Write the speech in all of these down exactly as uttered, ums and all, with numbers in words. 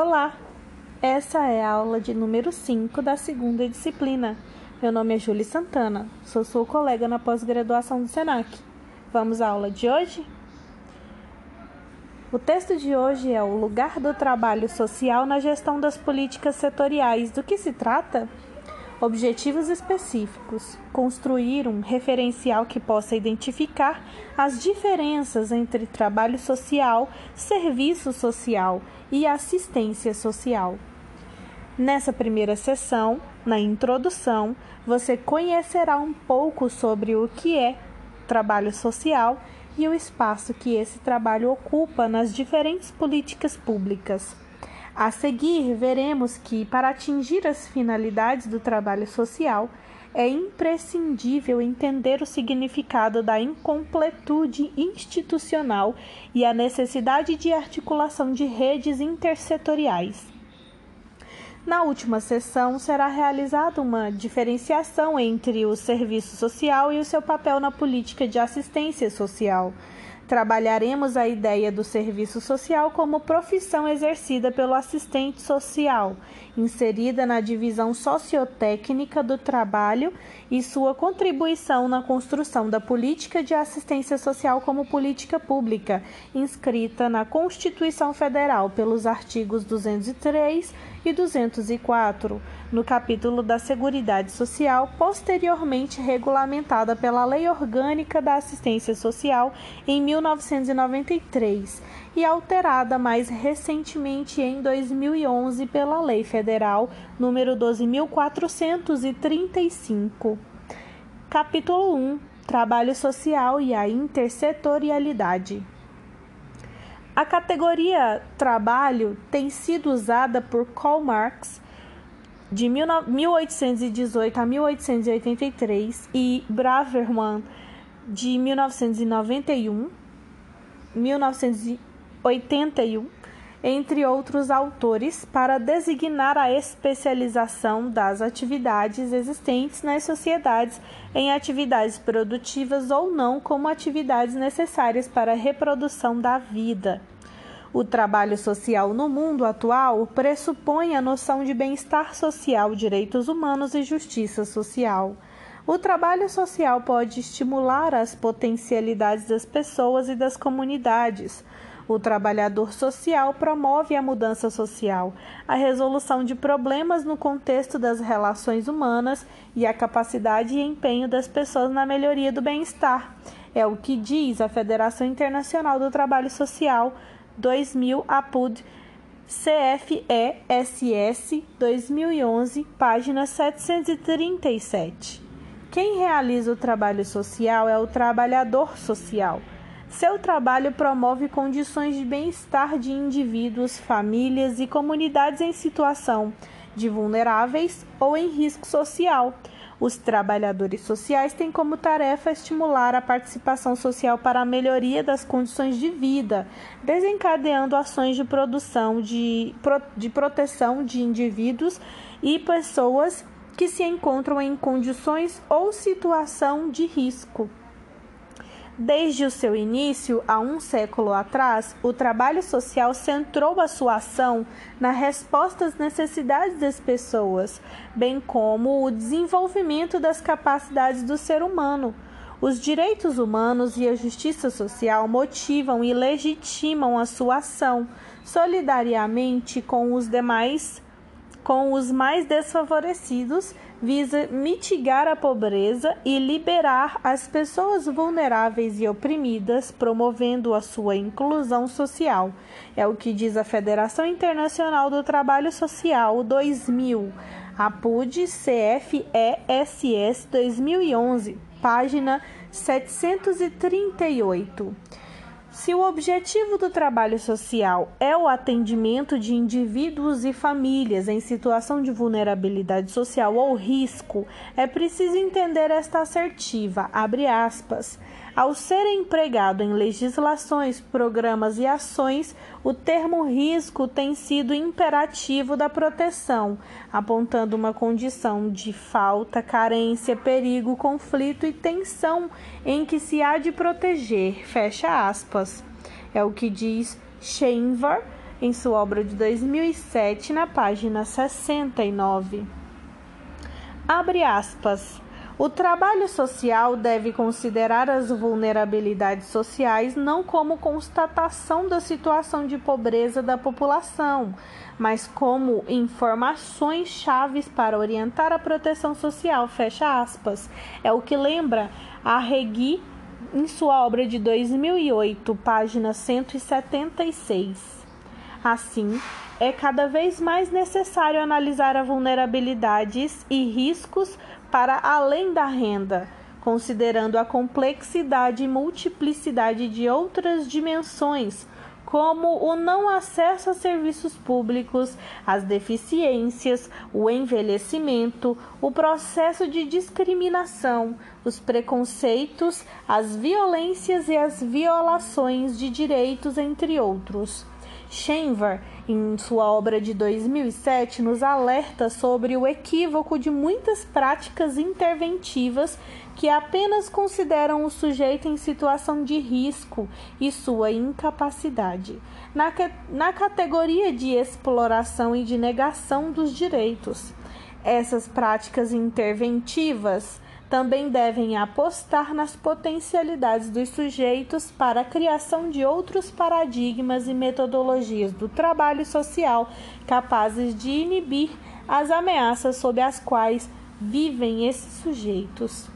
Olá, essa é a aula de número cinco da segunda disciplina. Meu nome é Julie Santana, sou sua colega na pós-graduação do SENAC. Vamos à aula de hoje? O texto de hoje é o lugar do trabalho social na gestão das políticas setoriais. Do que se trata? Objetivos específicos. Construir um referencial que possa identificar as diferenças entre trabalho social, serviço social e assistência social. Nessa primeira sessão, na introdução, você conhecerá um pouco sobre o que é trabalho social e o espaço que esse trabalho ocupa nas diferentes políticas públicas. A seguir, veremos que, para atingir as finalidades do trabalho social, é imprescindível entender o significado da incompletude institucional e a necessidade de articulação de redes intersetoriais. Na última sessão, será realizada uma diferenciação entre o serviço social e o seu papel na política de assistência social. Trabalharemos a ideia do serviço social como profissão exercida pelo assistente social, inserida na divisão sociotécnica do trabalho e sua contribuição na construção da política de assistência social como política pública, inscrita na Constituição Federal pelos artigos duzentos e três e duzentos e quatro, no capítulo da Seguridade Social, posteriormente regulamentada pela Lei Orgânica da Assistência Social em mil novecentos e noventa e três e alterada mais recentemente em dois mil e onze pela Lei Federal número doze mil quatrocentos e trinta e cinco. Capítulo um: Trabalho Social e a Intersetorialidade. A categoria trabalho tem sido usada por Karl Marx de mil oitocentos e dezoito a mil oitocentos e oitenta e três e Braverman de mil novecentos e noventa e um, mil novecentos e oitenta e um, entre outros autores, para designar a especialização das atividades existentes nas sociedades em atividades produtivas ou não como atividades necessárias para a reprodução da vida. O trabalho social no mundo atual pressupõe a noção de bem-estar social, direitos humanos e justiça social. O trabalho social pode estimular as potencialidades das pessoas e das comunidades. O trabalhador social promove a mudança social, a resolução de problemas no contexto das relações humanas e a capacidade e empenho das pessoas na melhoria do bem-estar. É o que diz a Federação Internacional do Trabalho Social, dois mil, A P U D, C F E S S, dois mil e onze, página setecentos e trinta e sete. Quem realiza o trabalho social é o trabalhador social. Seu trabalho promove condições de bem-estar de indivíduos, famílias e comunidades em situação de vulneráveis ou em risco social. Os trabalhadores sociais têm como tarefa estimular a participação social para a melhoria das condições de vida, desencadeando ações de produção de, de proteção de indivíduos e pessoas que se encontram em condições ou situação de risco. Desde o seu início, há um século atrás, o trabalho social centrou a sua ação na resposta às necessidades das pessoas, bem como o desenvolvimento das capacidades do ser humano. Os direitos humanos e a justiça social motivam e legitimam a sua ação, solidariamente com os demais com os mais desfavorecidos, visa mitigar a pobreza e liberar as pessoas vulneráveis e oprimidas, promovendo a sua inclusão social. É o que diz a Federação Internacional do Trabalho Social, dois mil, A P U D, C F E S S, dois mil e onze, página setecentos e trinta e oito. Se o objetivo do trabalho social é o atendimento de indivíduos e famílias em situação de vulnerabilidade social ou risco, é preciso entender esta assertiva, abre aspas. Ao ser empregado em legislações, programas e ações, o termo risco tem sido imperativo da proteção, apontando uma condição de falta, carência, perigo, conflito e tensão em que se há de proteger, fecha aspas. É o que diz Scheinvar em sua obra de dois mil e sete, na página sessenta e nove. Abre aspas. O trabalho social deve considerar as vulnerabilidades sociais não como constatação da situação de pobreza da população, mas como informações chaves para orientar a proteção social, fecha aspas. É o que lembra Arregui em sua obra de dois mil e oito, página cento e setenta e seis. Assim, é cada vez mais necessário analisar as vulnerabilidades e riscos para além da renda, considerando a complexidade e multiplicidade de outras dimensões, como o não acesso a serviços públicos, as deficiências, o envelhecimento, o processo de discriminação, os preconceitos, as violências e as violações de direitos, entre outros. Scheinvar, em sua obra de dois mil e sete, nos alerta sobre o equívoco de muitas práticas interventivas que apenas consideram o sujeito em situação de risco e sua incapacidade, na, que, na categoria de exploração e de negação dos direitos. Essas práticas interventivas também devem apostar nas potencialidades dos sujeitos para a criação de outros paradigmas e metodologias do trabalho social capazes de inibir as ameaças sob as quais vivem esses sujeitos.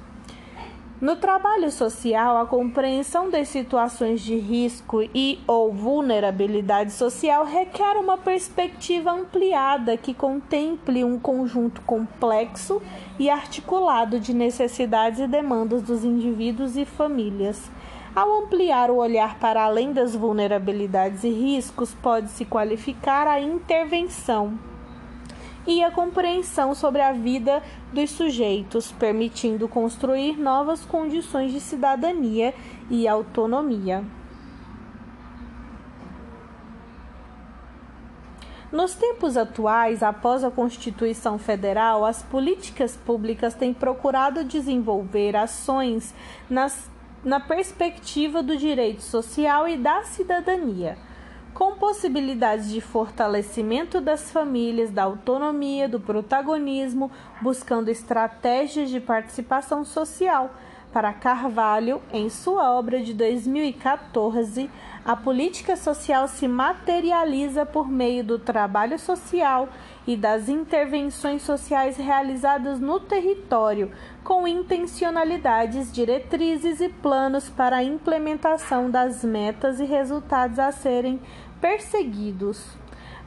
No trabalho social, a compreensão das situações de risco e ou vulnerabilidade social requer uma perspectiva ampliada que contemple um conjunto complexo e articulado de necessidades e demandas dos indivíduos e famílias. Ao ampliar o olhar para além das vulnerabilidades e riscos, pode-se qualificar a intervenção e a compreensão sobre a vida dos sujeitos, permitindo construir novas condições de cidadania e autonomia. Nos tempos atuais, após a Constituição Federal, as políticas públicas têm procurado desenvolver ações nas, na perspectiva do direito social e da cidadania, com possibilidades de fortalecimento das famílias, da autonomia, do protagonismo, buscando estratégias de participação social. Para Carvalho, em sua obra de dois mil e quatorze, a política social se materializa por meio do trabalho social e das intervenções sociais realizadas no território, com intencionalidades, diretrizes e planos para a implementação das metas e resultados a serem perseguidos.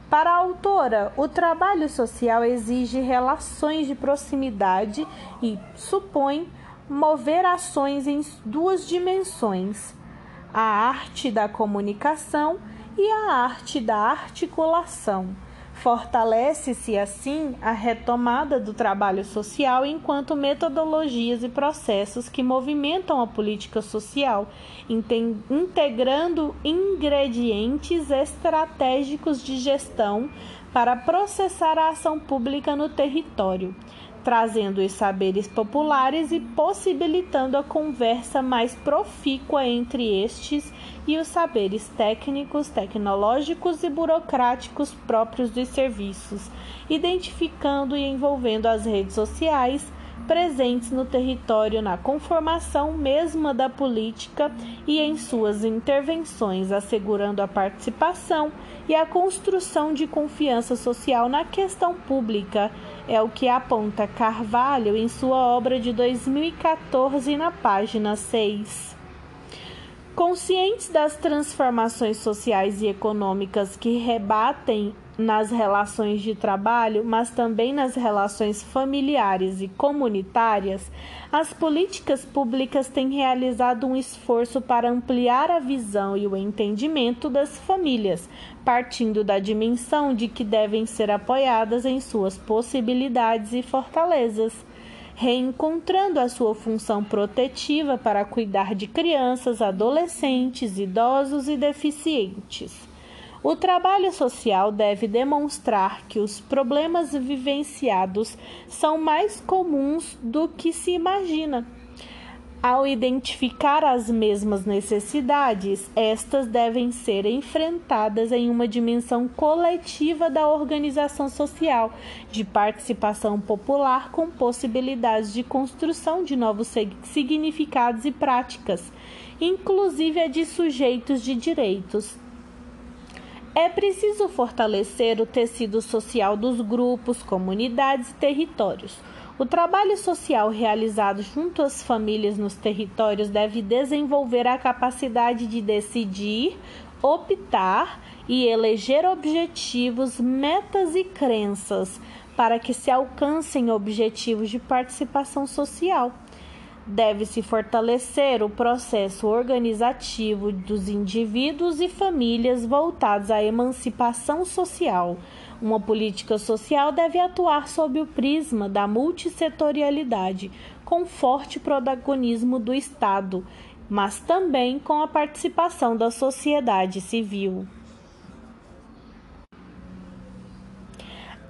Para a autora, o trabalho social exige relações de proximidade e supõe mover ações em duas dimensões, a arte da comunicação e a arte da articulação. Fortalece-se, assim, a retomada do trabalho social enquanto metodologias e processos que movimentam a política social, integrando ingredientes estratégicos de gestão para processar a ação pública no território, trazendo os saberes populares e possibilitando a conversa mais profícua entre estes e os saberes técnicos, tecnológicos e burocráticos próprios dos serviços, identificando e envolvendo as redes sociais presentes no território na conformação mesma da política e em suas intervenções, assegurando a participação e a construção de confiança social na questão pública. É o que aponta Carvalho em sua obra de dois mil e quatorze, na página seis. Conscientes das transformações sociais e econômicas que rebatem nas relações de trabalho, mas também nas relações familiares e comunitárias, as políticas públicas têm realizado um esforço para ampliar a visão e o entendimento das famílias, partindo da dimensão de que devem ser apoiadas em suas possibilidades e fortalezas, reencontrando a sua função protetiva para cuidar de crianças, adolescentes, idosos e deficientes. O trabalho social deve demonstrar que os problemas vivenciados são mais comuns do que se imagina. Ao identificar as mesmas necessidades, estas devem ser enfrentadas em uma dimensão coletiva da organização social, de participação popular com possibilidades de construção de novos significados e práticas, inclusive a de sujeitos de direitos. É preciso fortalecer o tecido social dos grupos, comunidades e territórios. O trabalho social realizado junto às famílias nos territórios deve desenvolver a capacidade de decidir, optar e eleger objetivos, metas e crenças para que se alcancem objetivos de participação social. Deve-se fortalecer o processo organizativo dos indivíduos e famílias voltados à emancipação social. Uma política social deve atuar sob o prisma da multissetorialidade, com forte protagonismo do Estado, mas também com a participação da sociedade civil.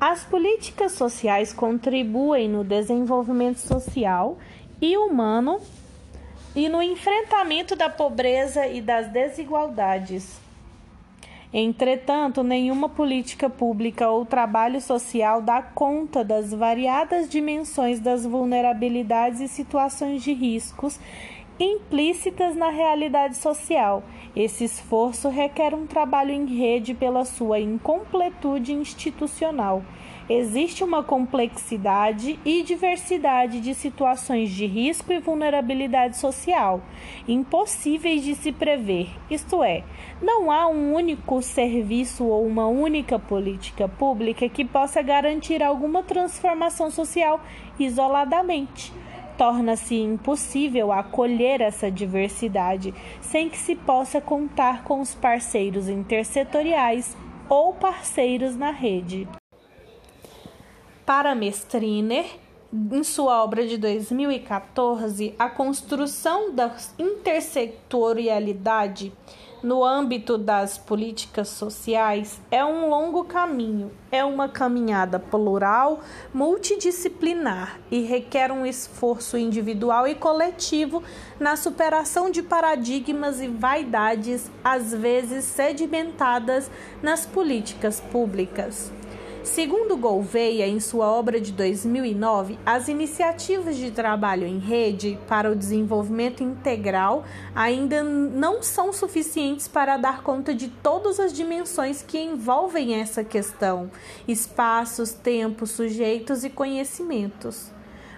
As políticas sociais contribuem no desenvolvimento social e humano e no enfrentamento da pobreza e das desigualdades. Entretanto, nenhuma política pública ou trabalho social dá conta das variadas dimensões das vulnerabilidades e situações de riscos implícitas na realidade social. Esse esforço requer um trabalho em rede pela sua incompletude institucional. Existe uma complexidade e diversidade de situações de risco e vulnerabilidade social, impossíveis de se prever, isto é, não há um único serviço ou uma única política pública que possa garantir alguma transformação social isoladamente. Torna-se impossível acolher essa diversidade sem que se possa contar com os parceiros intersetoriais ou parceiros na rede. Para Mestriner, em sua obra de dois mil e quatorze, a construção da intersetorialidade no âmbito das políticas sociais é um longo caminho, é uma caminhada plural, multidisciplinar e requer um esforço individual e coletivo na superação de paradigmas e vaidades, às vezes sedimentadas nas políticas públicas. Segundo Golveia, em sua obra de dois mil e nove, as iniciativas de trabalho em rede para o desenvolvimento integral ainda não são suficientes para dar conta de todas as dimensões que envolvem essa questão: espaços, tempos, sujeitos e conhecimentos.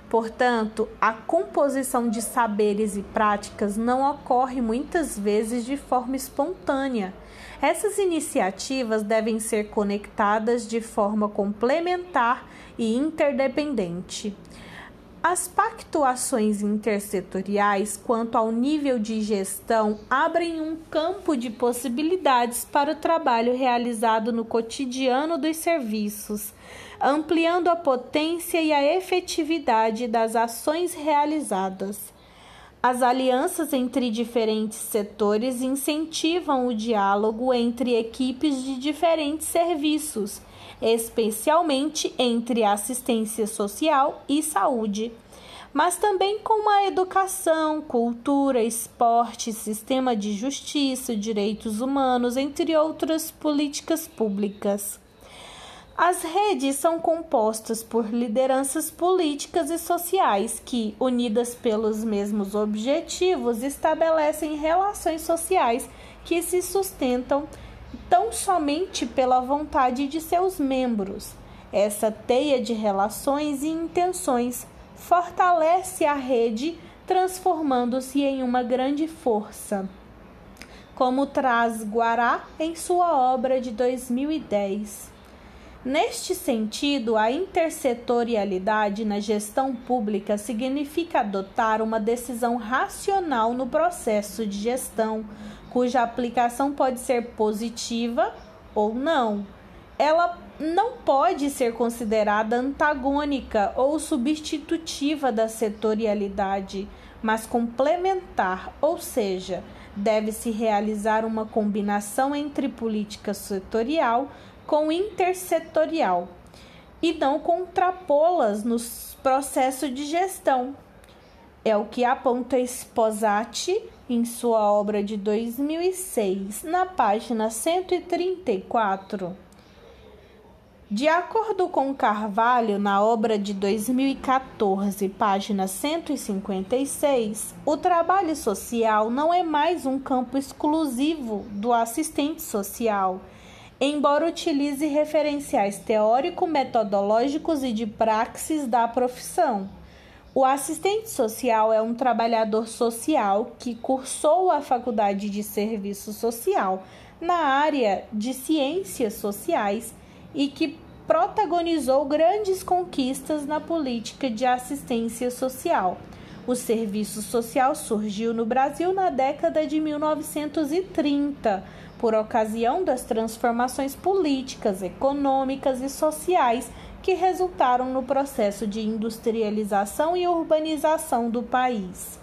Portanto, a composição de saberes e práticas não ocorre muitas vezes de forma espontânea. Essas iniciativas devem ser conectadas de forma complementar e interdependente. As pactuações intersetoriais quanto ao nível de gestão abrem um campo de possibilidades para o trabalho realizado no cotidiano dos serviços, ampliando a potência e a efetividade das ações realizadas. As alianças entre diferentes setores incentivam o diálogo entre equipes de diferentes serviços, especialmente entre assistência social e saúde, mas também com a educação, cultura, esporte, sistema de justiça, direitos humanos, entre outras políticas públicas. As redes são compostas por lideranças políticas e sociais que, unidas pelos mesmos objetivos, estabelecem relações sociais que se sustentam tão somente pela vontade de seus membros. Essa teia de relações e intenções fortalece a rede, transformando-se em uma grande força, como traz Guará em sua obra de dois mil e dez. Neste sentido, a intersetorialidade na gestão pública significa adotar uma decisão racional no processo de gestão, cuja aplicação pode ser positiva ou não. Ela não pode ser considerada antagônica ou substitutiva da setorialidade, mas complementar, ou seja, deve-se realizar uma combinação entre política setorial com intersetorial e não contrapô-las no processo de gestão. É o que aponta Sposati em sua obra de dois mil e seis, na página cento e trinta e quatro. De acordo com Carvalho, na obra de dois mil e quatorze, página cento e cinquenta e seis, o trabalho social não é mais um campo exclusivo do assistente social, embora utilize referenciais teórico-metodológicos e de praxis da profissão. O assistente social é um trabalhador social que cursou a Faculdade de Serviço Social na área de Ciências Sociais e que protagonizou grandes conquistas na política de assistência social. O serviço social surgiu no Brasil na década de mil novecentos e trinta, por ocasião das transformações políticas, econômicas e sociais que resultaram no processo de industrialização e urbanização do país.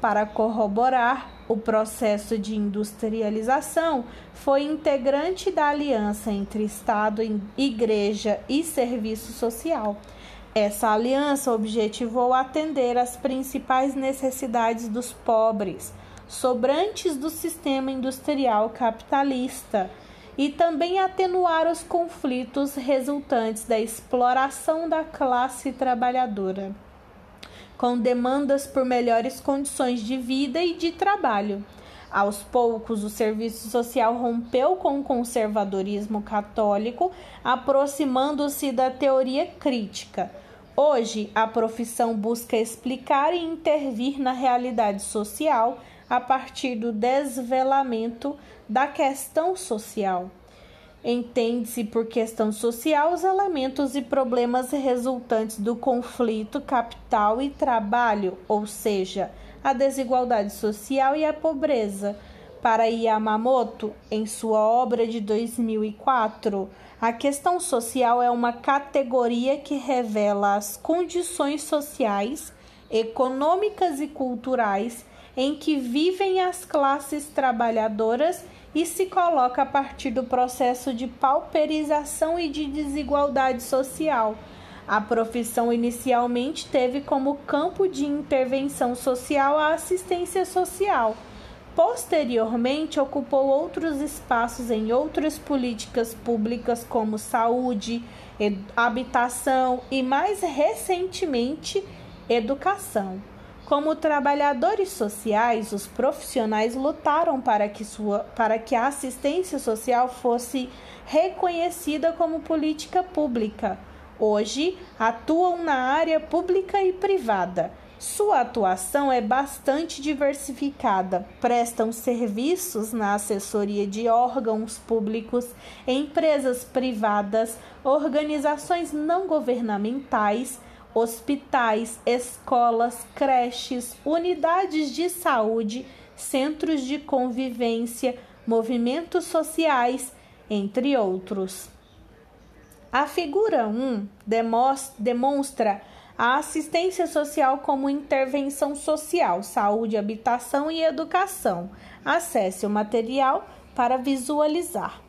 Para corroborar o processo de industrialização, foi integrante da aliança entre Estado, Igreja e Serviço Social. Essa aliança objetivou atender às principais necessidades dos pobres, sobrantes do sistema industrial capitalista, e também atenuar os conflitos resultantes da exploração da classe trabalhadora, com demandas por melhores condições de vida e de trabalho. Aos poucos, o serviço social rompeu com o conservadorismo católico, aproximando-se da teoria crítica. Hoje, a profissão busca explicar e intervir na realidade social a partir do desvelamento da questão social. Entende-se por questão social os elementos e problemas resultantes do conflito capital e trabalho, ou seja, a desigualdade social e a pobreza. Para Yamamoto, em sua obra de dois mil e quatro, a questão social é uma categoria que revela as condições sociais, econômicas e culturais em que vivem as classes trabalhadoras e se coloca a partir do processo de pauperização e de desigualdade social. A profissão inicialmente teve como campo de intervenção social a assistência social. Posteriormente, ocupou outros espaços em outras políticas públicas como saúde, habitação e, mais recentemente, educação. Como trabalhadores sociais, os profissionais lutaram para que, sua, para que a assistência social fosse reconhecida como política pública. Hoje, atuam na área pública e privada. Sua atuação é bastante diversificada. Prestam serviços na assessoria de órgãos públicos, empresas privadas, organizações não governamentais, hospitais, escolas, creches, unidades de saúde, centros de convivência, movimentos sociais, entre outros. A figura um demonstra a assistência social como intervenção social, saúde, habitação e educação. Acesse o material para visualizar.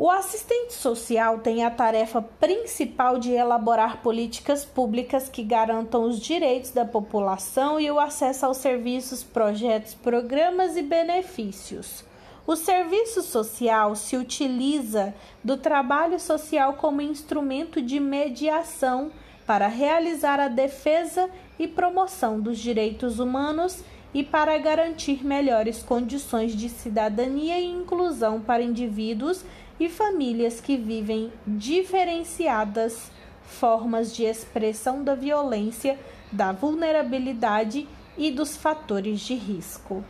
O assistente social tem a tarefa principal de elaborar políticas públicas que garantam os direitos da população e o acesso aos serviços, projetos, programas e benefícios. O serviço social se utiliza do trabalho social como instrumento de mediação para realizar a defesa e promoção dos direitos humanos e para garantir melhores condições de cidadania e inclusão para indivíduos e famílias que vivem diferenciadas formas de expressão da violência, da vulnerabilidade e dos fatores de risco.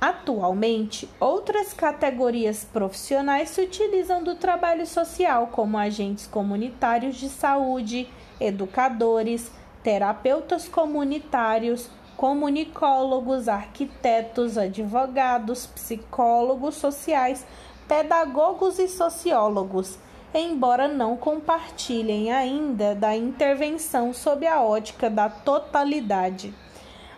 Atualmente, outras categorias profissionais se utilizam do trabalho social, como agentes comunitários de saúde, educadores, terapeutas comunitários, comunicólogos, arquitetos, advogados, psicólogos sociais, pedagogos e sociólogos, embora não compartilhem ainda da intervenção sob a ótica da totalidade.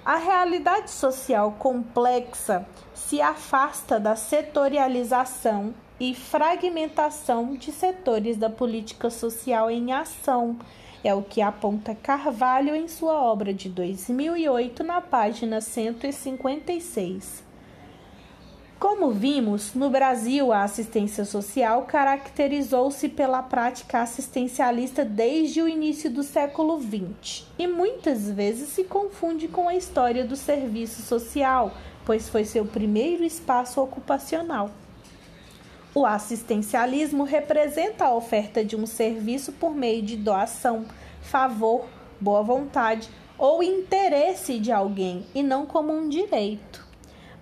A realidade social complexa se afasta da setorialização e fragmentação de setores da política social em ação É o que aponta Carvalho em sua obra de dois mil e oito, na página cento e cinquenta e seis. Como vimos, no Brasil, a assistência social caracterizou-se pela prática assistencialista desde o início do século vinte e muitas vezes se confunde com a história do serviço social, pois foi seu primeiro espaço ocupacional. O assistencialismo representa a oferta de um serviço por meio de doação, favor, boa vontade ou interesse de alguém, e não como um direito.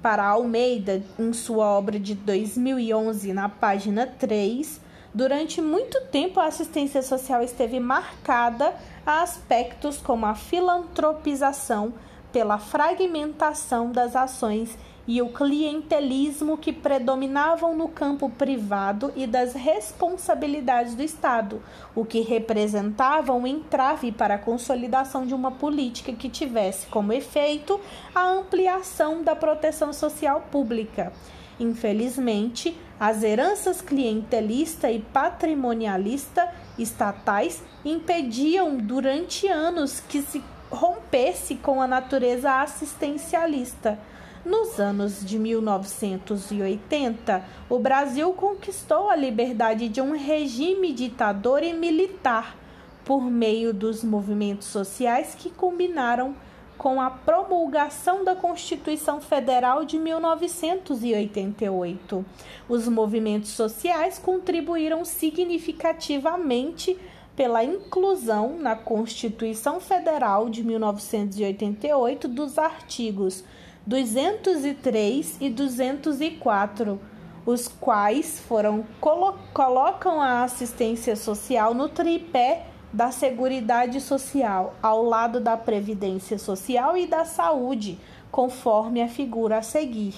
Para Almeida, em sua obra de dois mil e onze, na página três, durante muito tempo a assistência social esteve marcada a aspectos como a filantropização, pela fragmentação das ações e o clientelismo que predominavam no campo privado e das responsabilidades do Estado, o que representava um entrave para a consolidação de uma política que tivesse como efeito a ampliação da proteção social pública. Infelizmente, as heranças clientelista e patrimonialista estatais impediam durante anos que se rompesse com a natureza assistencialista. Nos anos de mil novecentos e oitenta, o Brasil conquistou a liberdade de um regime ditador e militar por meio dos movimentos sociais que culminaram com a promulgação da Constituição Federal de mil novecentos e oitenta e oito. Os movimentos sociais contribuíram significativamente pela inclusão na Constituição Federal de mil novecentos e oitenta e oito dos artigos duzentos e três e duzentos e quatro, os quais foram, colo- colocam a assistência social no tripé da Seguridade Social, ao lado da Previdência Social e da Saúde, conforme a figura a seguir,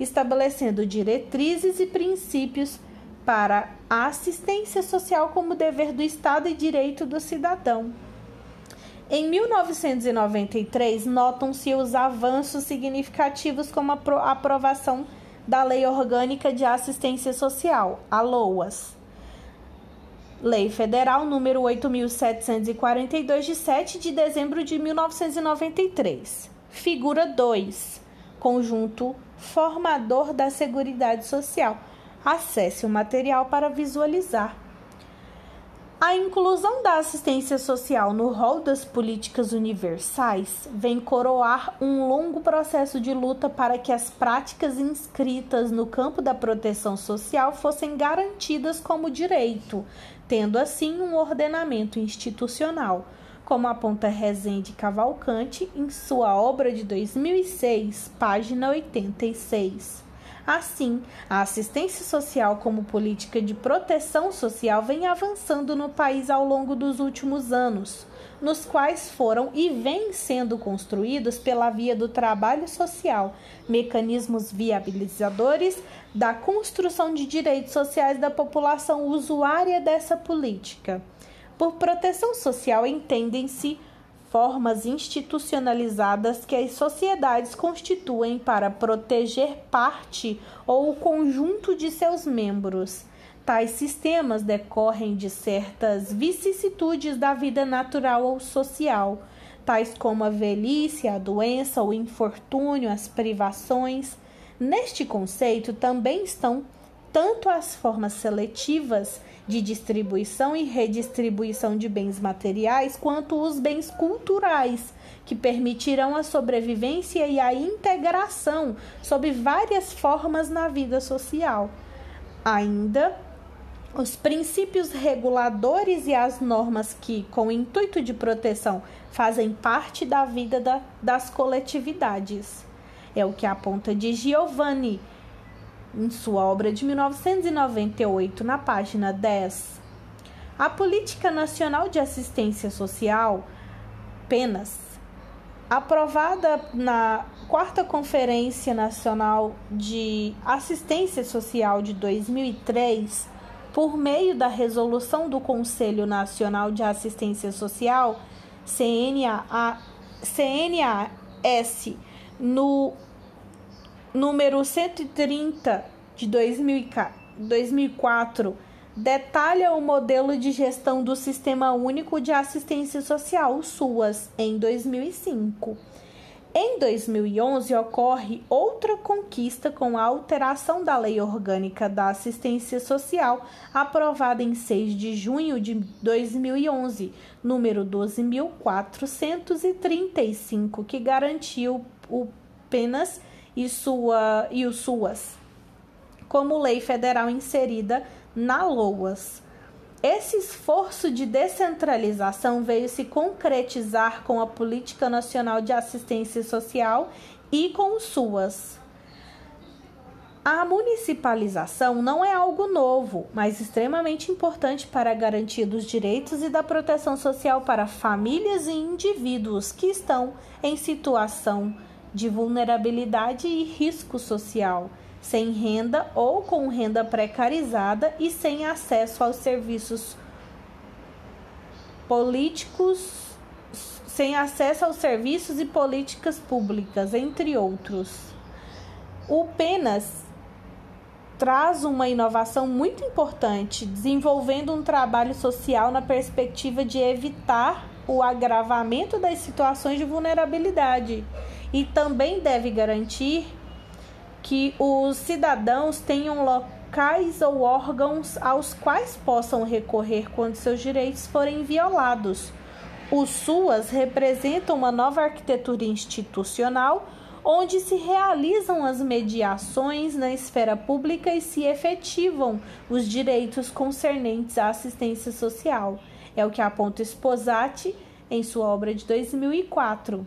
estabelecendo diretrizes e princípios para a assistência social como dever do Estado e direito do cidadão. Em mil novecentos e noventa e três, notam-se os avanços significativos como a aprovação da Lei Orgânica de Assistência Social, a LOAS. Lei Federal número oito mil setecentos e quarenta e dois, de sete de dezembro de mil novecentos e noventa e três. Figura dois. Conjunto formador da Seguridade Social. Acesse o material para visualizar. A inclusão da assistência social no rol das políticas universais vem coroar um longo processo de luta para que as práticas inscritas no campo da proteção social fossem garantidas como direito, tendo assim um ordenamento institucional, como aponta Rezende Cavalcante em sua obra de dois mil e seis, página oitenta e seis. Assim, a assistência social como política de proteção social vem avançando no país ao longo dos últimos anos, nos quais foram e vêm sendo construídos pela via do trabalho social, mecanismos viabilizadores da construção de direitos sociais da população usuária dessa política. Por proteção social entendem-se formas institucionalizadas que as sociedades constituem para proteger parte ou o conjunto de seus membros. Tais sistemas decorrem de certas vicissitudes da vida natural ou social, tais como a velhice, a doença, o infortúnio, as privações. Neste conceito também estão tanto as formas seletivas de distribuição e redistribuição de bens materiais, quanto os bens culturais, que permitirão a sobrevivência e a integração sob várias formas na vida social. Ainda, os princípios reguladores e as normas que, com o intuito de proteção, fazem parte da vida da, das coletividades. É o que aponta de Giovanni, em sua obra de mil novecentos e noventa e oito, na página dez. A Política Nacional de Assistência Social, PENAS, aprovada na quarta Conferência Nacional de Assistência Social de dois mil e três, por meio da resolução do Conselho Nacional de Assistência Social, C N A S, no número cento e trinta de dois mil e quatro, detalha o modelo de gestão do Sistema Único de Assistência Social, o SUAS, em dois mil e cinco. Em dois mil e onze, ocorre outra conquista com a alteração da Lei Orgânica da Assistência Social, aprovada em seis de junho de dois mil e onze, número doze mil quatrocentos e trinta e cinco, que garantiu o PENAS e, sua, e o SUAS como lei federal inserida na LOAS. Esse esforço de descentralização veio se concretizar com a Política Nacional de Assistência Social e com o SUAS. A municipalização não é algo novo, mas extremamente importante para garantir dos direitos e da proteção social para famílias e indivíduos que estão em situação de vulnerabilidade e risco social, sem renda ou com renda precarizada e sem acesso aos serviços políticos, sem acesso aos serviços e políticas públicas, entre outros. O PENAS traz uma inovação muito importante, desenvolvendo um trabalho social na perspectiva de evitar o agravamento das situações de vulnerabilidade e também deve garantir que os cidadãos tenham locais ou órgãos aos quais possam recorrer quando seus direitos forem violados. O SUAS representa uma nova arquitetura institucional onde se realizam as mediações na esfera pública e se efetivam os direitos concernentes à assistência social. É o que aponta Sposati em sua obra de dois mil e quatro.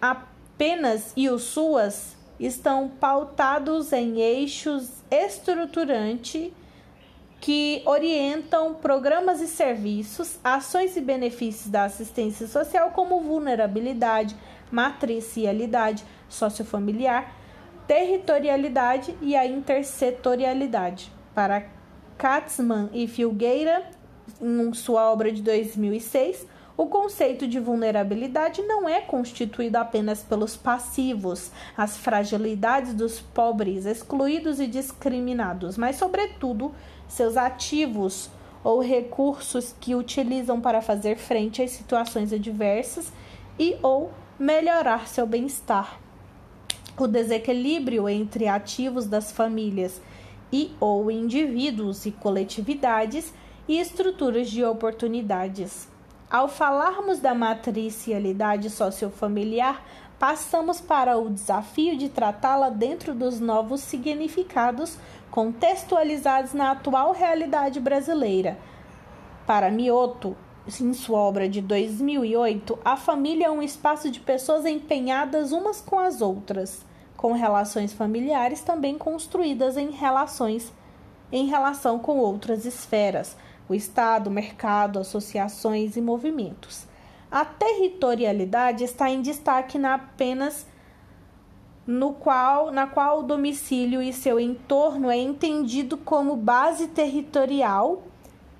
Apenas e o SUAS estão pautados em eixos estruturantes que orientam programas e serviços, ações e benefícios da assistência social, como vulnerabilidade, matricialidade sociofamiliar, territorialidade e a intersetorialidade. Para Katzmann e Filgueira, em sua obra de dois mil e seis, o conceito de vulnerabilidade não é constituído apenas pelos passivos, as fragilidades dos pobres, excluídos e discriminados, mas, sobretudo, seus ativos ou recursos que utilizam para fazer frente às situações adversas e ou melhorar seu bem-estar. O desequilíbrio entre ativos das famílias e ou indivíduos e coletividades e estruturas de oportunidades. Ao falarmos da matricialidade sociofamiliar, passamos para o desafio de tratá-la dentro dos novos significados contextualizados na atual realidade brasileira. Para Mioto, em sua obra de dois mil e oito, a família é um espaço de pessoas empenhadas umas com as outras, com relações familiares também construídas em, relações, em relação com outras esferas, o Estado, o mercado, associações e movimentos. A territorialidade está em destaque na apenas no qual, na qual o domicílio e seu entorno é entendido como base territorial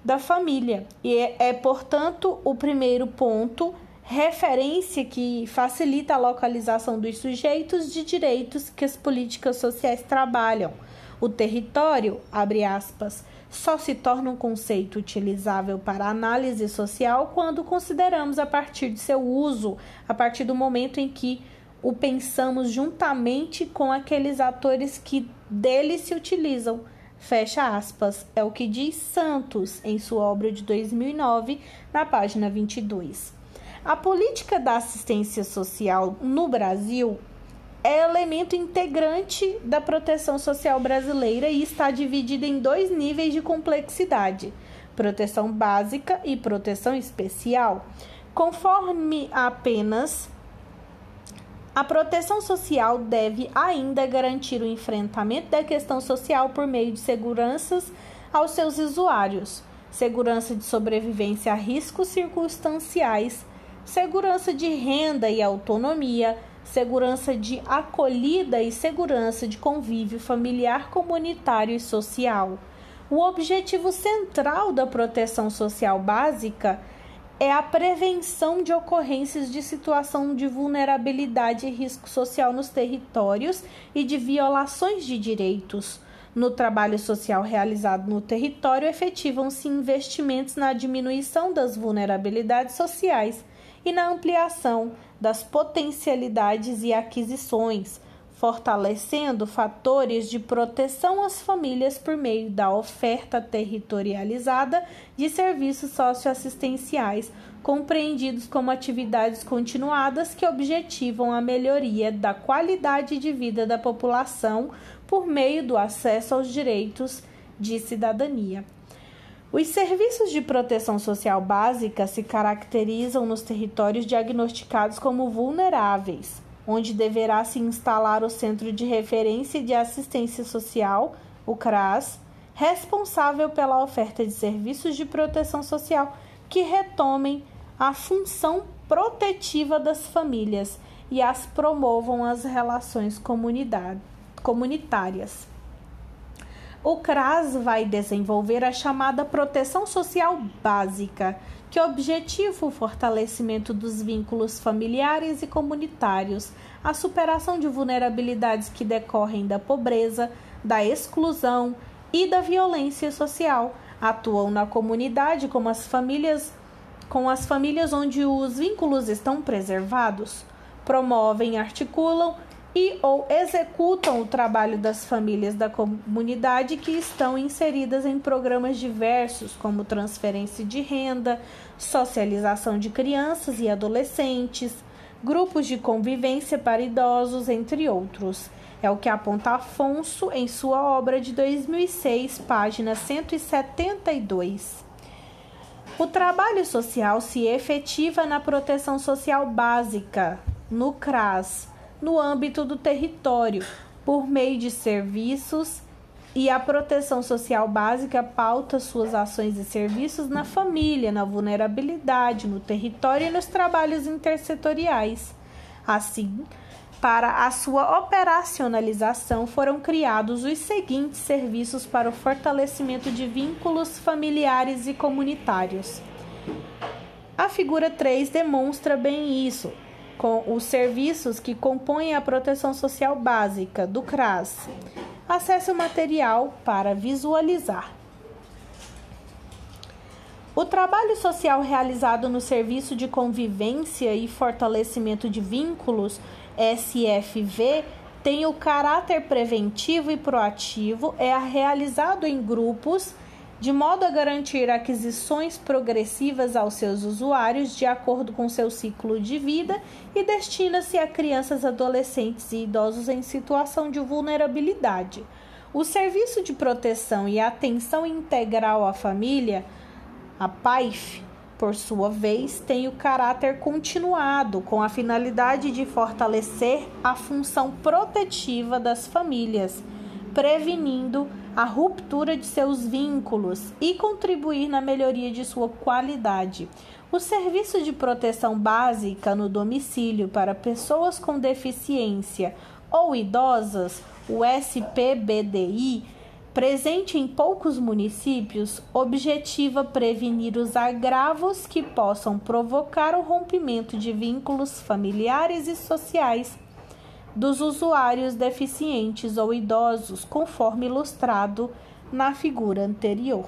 da família e é, é portanto, o primeiro ponto, referência que facilita a localização dos sujeitos de direitos que as políticas sociais trabalham. O território, abre aspas, só se torna um conceito utilizável para análise social quando consideramos a partir de seu uso, a partir do momento em que o pensamos juntamente com aqueles atores que dele se utilizam. Fecha aspas, é o que diz Santos em sua obra de dois mil e nove, na página vinte e dois. A política da assistência social no Brasil é elemento integrante da proteção social brasileira e está dividida em dois níveis de complexidade, proteção básica e proteção especial. Conforme apenas, a proteção social deve ainda garantir o enfrentamento da questão social por meio de seguranças aos seus usuários, segurança de sobrevivência a riscos circunstanciais, segurança de renda e autonomia, segurança de acolhida e segurança de convívio familiar, comunitário e social. O objetivo central da proteção social básica é a prevenção de ocorrências de situação de vulnerabilidade e risco social nos territórios e de violações de direitos, No trabalho social realizado no território, efetivam-se investimentos na diminuição das vulnerabilidades sociais e na ampliação das potencialidades e aquisições, fortalecendo fatores de proteção às famílias por meio da oferta territorializada de serviços socioassistenciais, compreendidos como atividades continuadas que objetivam a melhoria da qualidade de vida da população por meio do acesso aos direitos de cidadania. Os serviços de proteção social básica se caracterizam nos territórios diagnosticados como vulneráveis, onde deverá se instalar o Centro de Referência de Assistência Social, o CRAS, responsável pela oferta de serviços de proteção social que retomem a função protetiva das famílias e as promovam as relações comunitárias. O CRAS vai desenvolver a chamada proteção social básica, que objetiva o fortalecimento dos vínculos familiares e comunitários, a superação de vulnerabilidades que decorrem da pobreza, da exclusão e da violência social. Atuam na comunidade com as famílias, com as famílias onde os vínculos estão preservados, promovem, articulam e ou executam o trabalho das famílias da comunidade que estão inseridas em programas diversos, como transferência de renda, socialização de crianças e adolescentes, grupos de convivência para idosos, entre outros. É o que aponta Afonso em sua obra de dois mil e seis, página cento e setenta e dois. O trabalho social se efetiva na proteção social básica, no CRAS, no âmbito do território, por meio de serviços, e a proteção social básica pauta suas ações e serviços na família, na vulnerabilidade, no território e nos trabalhos intersetoriais. Assim, para a sua operacionalização foram criados os seguintes serviços para o fortalecimento de vínculos familiares e comunitários. A figura três demonstra bem isso, com os serviços que compõem a proteção social básica do CRAS. Acesse o material para visualizar. O trabalho social realizado no Serviço de Convivência e Fortalecimento de Vínculos, S F V, tem o caráter preventivo e proativo, é realizado em grupos, de modo a garantir aquisições progressivas aos seus usuários de acordo com seu ciclo de vida e destina-se a crianças, adolescentes e idosos em situação de vulnerabilidade. O Serviço de Proteção e Atenção Integral à Família, a PAIF, por sua vez, tem o caráter continuado, com a finalidade de fortalecer a função protetiva das famílias, prevenindo a ruptura de seus vínculos e contribuir na melhoria de sua qualidade. O serviço de proteção básica no domicílio para pessoas com deficiência ou idosas, o S P B D I, presente em poucos municípios, objetiva prevenir os agravos que possam provocar o rompimento de vínculos familiares e sociais dos usuários deficientes ou idosos, conforme ilustrado na figura anterior.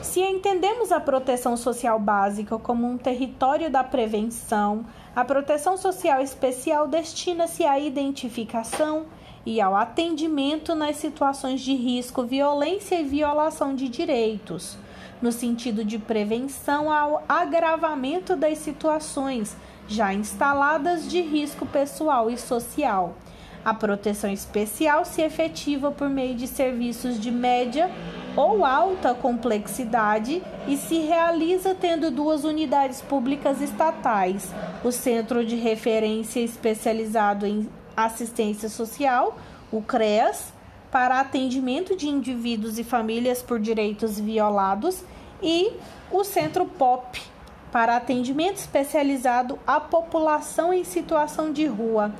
Se entendemos a proteção social básica como um território da prevenção, a proteção social especial destina-se à identificação e ao atendimento nas situações de risco, violência e violação de direitos, no sentido de prevenção ao agravamento das situações já instaladas de risco pessoal e social. A proteção especial se efetiva por meio de serviços de média ou alta complexidade e se realiza tendo duas unidades públicas estatais: o Centro de Referência Especializado em Assistência Social, o CREAS, para atendimento de indivíduos e famílias por direitos violados, e o Centro P O P, para atendimento especializado à população em situação de rua.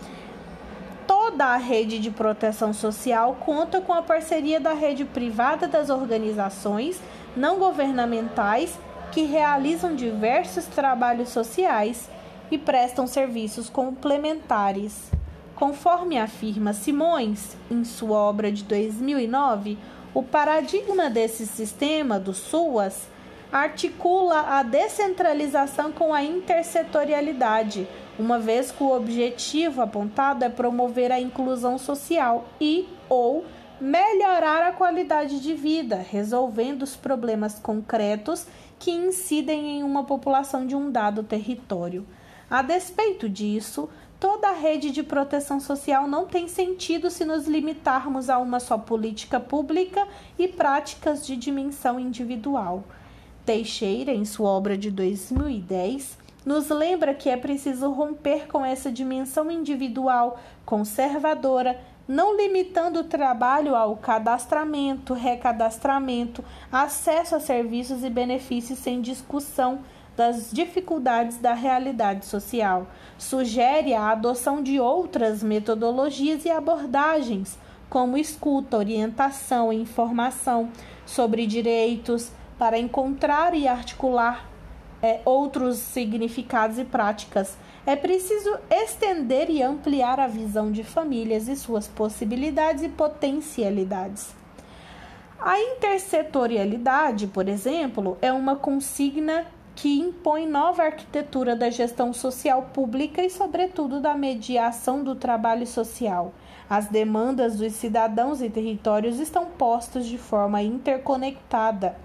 Toda a rede de proteção social conta com a parceria da rede privada das organizações não governamentais que realizam diversos trabalhos sociais e prestam serviços complementares, Conforme afirma Simões, em sua obra de dois mil e nove, o paradigma desse sistema do SUAS articula a descentralização com a intersetorialidade, uma vez que o objetivo apontado é promover a inclusão social e ou melhorar a qualidade de vida, resolvendo os problemas concretos que incidem em uma população de um dado território. A despeito disso, toda a rede de proteção social não tem sentido se nos limitarmos a uma só política pública e práticas de dimensão individual. Teixeira, em sua obra de dois mil e dez, nos lembra que é preciso romper com essa dimensão individual conservadora, não limitando o trabalho ao cadastramento, recadastramento, acesso a serviços e benefícios sem discussão das dificuldades da realidade social. Sugere a adoção de outras metodologias e abordagens, como escuta, orientação e informação sobre direitos, para encontrar e articular é, outros significados e práticas. É preciso estender e ampliar a visão de famílias e suas possibilidades e potencialidades. A intersetorialidade, por exemplo, é uma consigna que impõe nova arquitetura da gestão social pública e, sobretudo, da mediação do trabalho social. As demandas dos cidadãos e territórios estão postas de forma interconectada.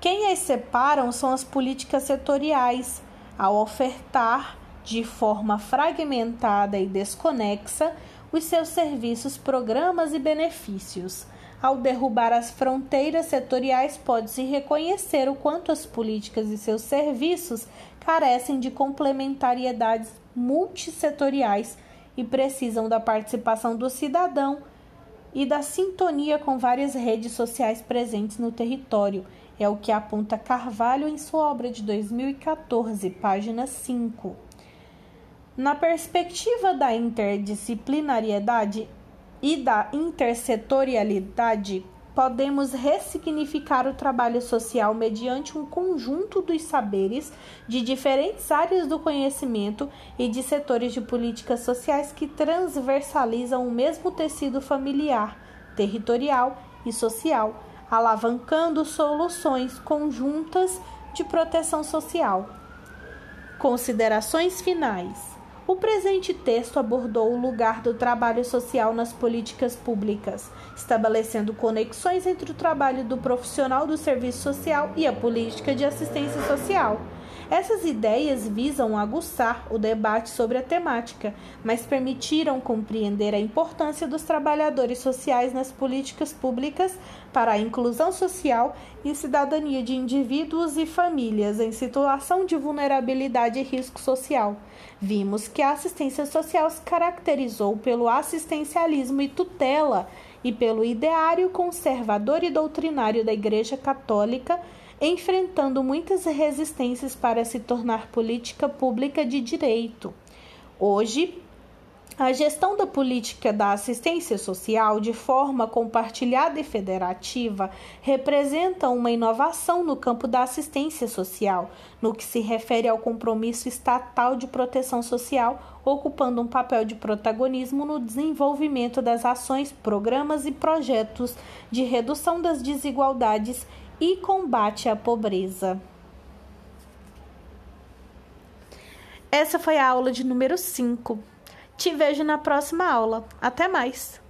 Quem as separam são as políticas setoriais. Ao ofertar de forma fragmentada e desconexa os seus serviços, programas e benefícios. Ao derrubar as fronteiras setoriais, pode-se reconhecer o quanto as políticas e seus serviços carecem de complementariedades multissetoriais e precisam da participação do cidadão e da sintonia com várias redes sociais presentes no território. É o que aponta Carvalho em sua obra de dois mil e quatorze, página cinco. Na perspectiva da interdisciplinariedade e da intersetorialidade, podemos ressignificar o trabalho social mediante um conjunto dos saberes de diferentes áreas do conhecimento e de setores de políticas sociais que transversalizam o mesmo tecido familiar, territorial e social, alavancando soluções conjuntas de proteção social. Considerações finais. O presente texto abordou o lugar do trabalho social nas políticas públicas, estabelecendo conexões entre o trabalho do profissional do serviço social e a política de assistência social. Essas ideias visam aguçar o debate sobre a temática, mas permitiram compreender a importância dos trabalhadores sociais nas políticas públicas para a inclusão social e cidadania de indivíduos e famílias em situação de vulnerabilidade e risco social. Vimos que a assistência social se caracterizou pelo assistencialismo e tutela e pelo ideário conservador e doutrinário da Igreja Católica, enfrentando muitas resistências para se tornar política pública de direito. Hoje, a gestão da política da assistência social de forma compartilhada e federativa representa uma inovação no campo da assistência social, no que se refere ao compromisso estatal de proteção social, ocupando um papel de protagonismo no desenvolvimento das ações, programas e projetos de redução das desigualdades e combate à pobreza. Essa foi a aula de número cinco. Te vejo na próxima aula. Até mais!